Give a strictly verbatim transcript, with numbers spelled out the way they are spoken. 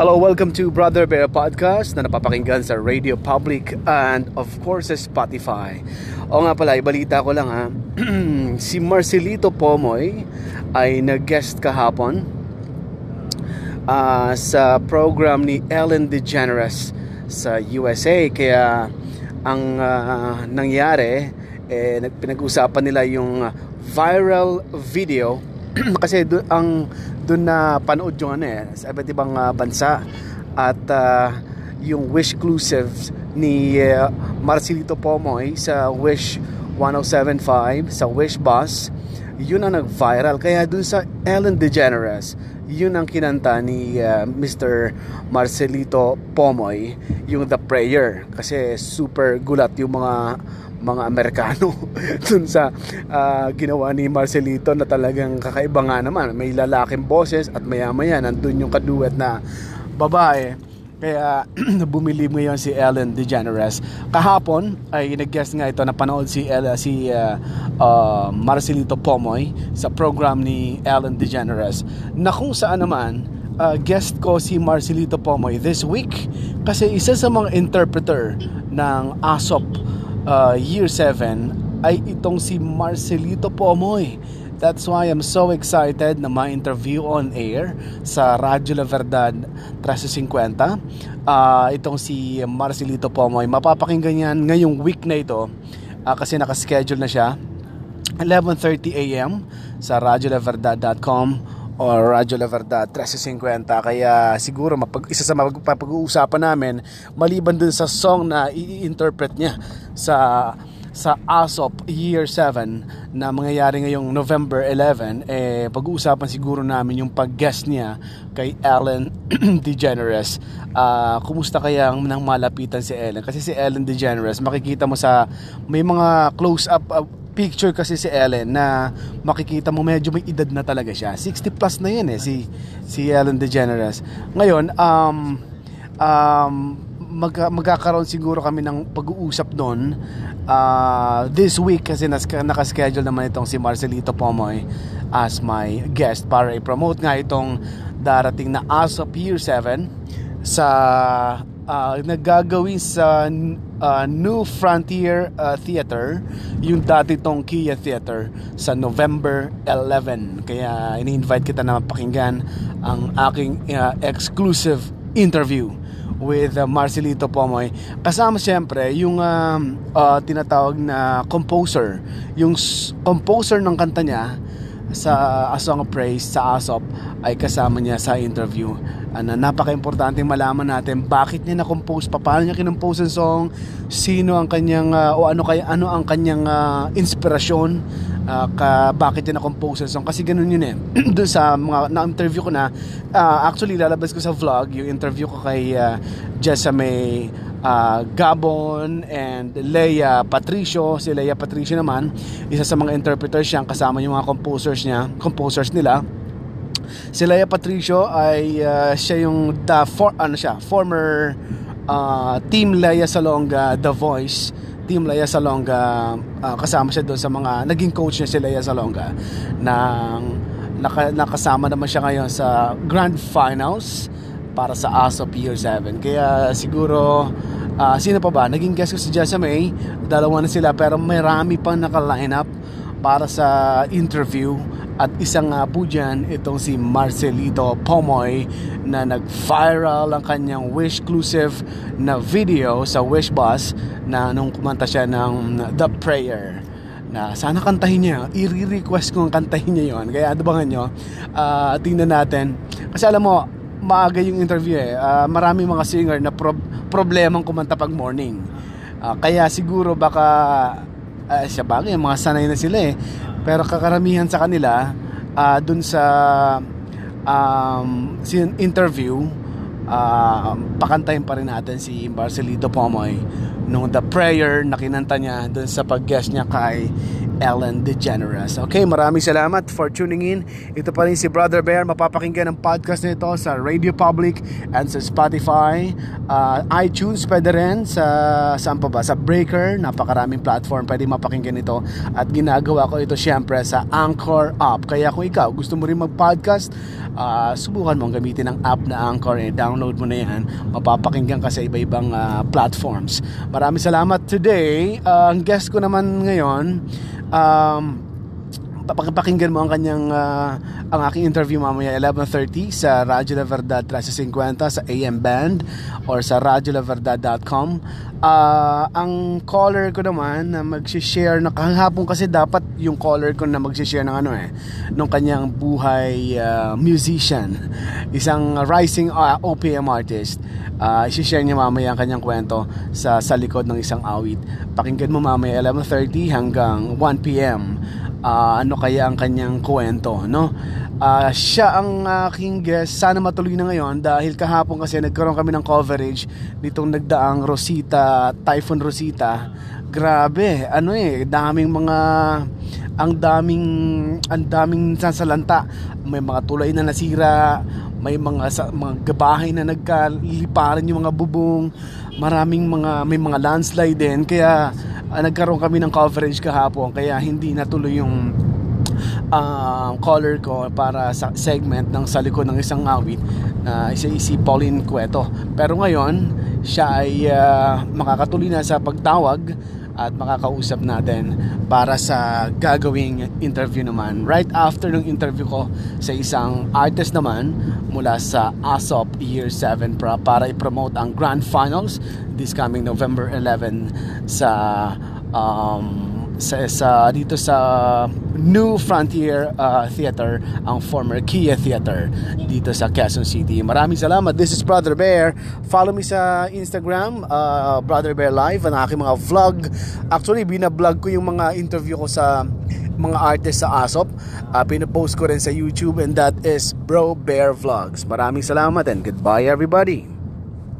Hello, welcome to Brother Bear Podcast na napapakinggan sa Radio Public and of course sa Spotify. O nga pala, ibalita ko lang ha. Si Marcelito Pomoy ay nag-guest kahapon uh, sa program ni Ellen DeGeneres sa U S A. Kaya ang uh, nangyari, eh, pinag-usapan nila yung viral video kasi do, ang doon na panood yung ano eh, sa iba't ibang uh, bansa at uh, yung Wish exclusives ni uh, Marcelito Pomoy sa Wish ten seventy-five sa Wish Bus, yun ang nag-viral. Kaya doon sa Ellen DeGeneres, yun ang kinanta ni uh, Mister Marcelito Pomoy, yung The Prayer, kasi super gulat yung mga mga Amerikano dun sa uh, ginawa ni Marcelito na talagang kakaiba nga naman. May lalaking boses at maya-maya nandun yung kaduet na babae. Kaya bumili ngayon si Ellen DeGeneres. Kahapon ay nag-guest nga ito, napanood si, Ella, si uh, uh, Marcelito Pomoy sa program ni Ellen DeGeneres, na kung saan naman uh, guest ko si Marcelito Pomoy this week kasi isa sa mga interpreter ng ASOP Uh, year seven ay itong si Marcelito Pomoy. That's why I'm so excited na ma-interview on air sa Radio La Verdad three fifty. Uh, itong si Marcelito Pomoy, mapapakinggan yan ngayong week na ito uh, kasi nakaschedule na siya eleven thirty a.m. sa radio la verdad dot com or Radio La Verdad three fifty. Kaya siguro mapag- isa sa mapag-uusapan namin maliban dun sa song na i-interpret niya sa sa ASOP year seven na mangyayari ngayong November eleventh, eh pag-uusapan siguro namin yung pag-guest niya kay Ellen DeGeneres. Uh, kumusta kaya nang malapitan si Ellen? Kasi si Ellen DeGeneres, makikita mo sa may mga close-up uh, picture kasi si Ellen na makikita mo medyo may edad na talaga siya. sixty plus na yan eh si si Ellen DeGeneres. Ngayon, um um mag, magkakaroon siguro kami ng pag-uusap doon uh, this week kasi nas, nakaschedule naman itong si Marcelito Pomoy as my guest para i-promote nga itong darating na ASOP year seven sa uh, nagagawin sa Uh, New Frontier uh, Theater, yung dati tong Kia Theater, sa November eleventh. Kaya ini-invite kita na mapakinggan ang aking uh, exclusive interview with uh, Marcelito Pomoy. Kasama siyempre yung uh, uh, tinatawag na composer, yung s- composer ng kanta niya sa A Song of Praise sa ASOP ay kasama niya sa interview. Ano, napaka-importante malaman natin bakit niya na-compose, paano niya kinompose ang song, sino ang kanyang uh, o ano kaya ano ang kanyang uh, inspirasyon uh, ka, bakit niya na-compose ang song, kasi ganun yun eh. Doon sa mga na-interview ko na uh, actually lalabas ko sa vlog yung interview ko kay uh, Jessa Mae uh, Gabon and Leah Patricio. Si Leah Patricio naman, isa sa mga interpreters siya, kasama yung mga composers niya, composers nila. Si Leah Patricio ay uh, siya yung the for, ano siya, former uh, team Lea Salonga, The Voice, team Lea Salonga, uh, kasama siya doon sa mga naging coach niya si Lea Salonga, nang naka, nakasama naman siya ngayon sa Grand Finals para sa ASOP year seven. Kaya siguro uh, sino pa ba? Naging guest ko si Jessa Mae, dalawa na sila pero marami pang naka-line up para sa interview. At isang nga po dyan, itong si Marcelito Pomoy na nag-viral ang kanyang Wish-clusive na video sa Wish Bus na nung kumanta siya ng The Prayer. Na sana kantahin niya, i-re-request kong kantahin niya yon. Kaya abangan nyo, uh, tingnan natin. Kasi alam mo, maaga yung interview eh. Uh, marami mga singer na pro- problemang kumanta pag morning. Uh, kaya siguro baka, uh, siya bagay, mga sanay na sila eh. Pero kakaramihan sa kanila uh, dun sa um, interview uh, pakantayin pa rin natin si Marcelito Pomoy nung The Prayer na kinanta niya dun sa pag-guest niya kay Ellen DeGeneres. Okay, maraming salamat for tuning in. Ito pa rin si Brother Bear. Mapapakinggan ang podcast nito sa Radio Public and sa Spotify, uh, iTunes pwede rin, sa saan pa ba? Sa Breaker, napakaraming platform pwede mapakinggan ito. At ginagawa ko ito syempre sa Anchor app. Kaya kung ikaw gusto mo rin mag-podcast, uh, subukan mo ang gamitin ang app na Anchor. Eh, download mo na yan. Mapapakinggan ka sa iba-ibang uh, platforms. Maraming salamat today. Uh, ang guest ko naman ngayon, Um, pakinggan mo ang kanyang uh, ang aking interview mamaya eleven thirty sa Radio La Verdad thirteen fifty sa A M Band or sa radyo la verdad dot com. Uh, ang caller ko naman na magsi-share na kahapon, kasi dapat yung caller ko na magsi-share ng ano eh ng kanyang buhay, uh, musician, isang rising uh, O P M artist. Uh, isi-share niya mamaya ang kanyang kwento sa, sa likod ng isang awit. Pakinggan mo mamaya eleven thirty hanggang one p.m. Uh, ano kaya ang kanyang kwento, no? Uh, siya ang aking guest. Sana matuloy na ngayon dahil kahapon kasi nagkaroon kami ng coverage nitong nagdaang Rosita, Typhoon Rosita. Grabe, ano eh, daming mga ang daming ang daming sasalanta. May mga tulay na nasira, may mga mga bahay na nagkaliparan yung mga bubong. Maraming mga may mga landslide din, kaya uh, nagkaroon kami ng coverage kahapon, kaya hindi natuloy yung uh, caller ko para sa segment ng sa likod ng isang awit na uh, isa si Pauline Queto. Pero ngayon siya ay uh, makakatuloy na sa pagtawag at makakausap natin para sa gagawing interview naman right after ng interview ko sa isang artist naman mula sa ASOP Year seven para, para i-promote ang Grand Finals this coming November eleventh sa um sa, sa dito sa New Frontier uh, Theater, ang former Kia Theater dito sa Quezon City. Maraming salamat. This is Brother Bear. Follow me sa Instagram, uh, Brother Bear Live, ang aking mga vlog. Actually, binablog ko yung mga interview ko sa mga artist sa ASOP. Uh, pinapost ko rin sa YouTube, and that is Bro Bear Vlogs. Maraming salamat and goodbye everybody.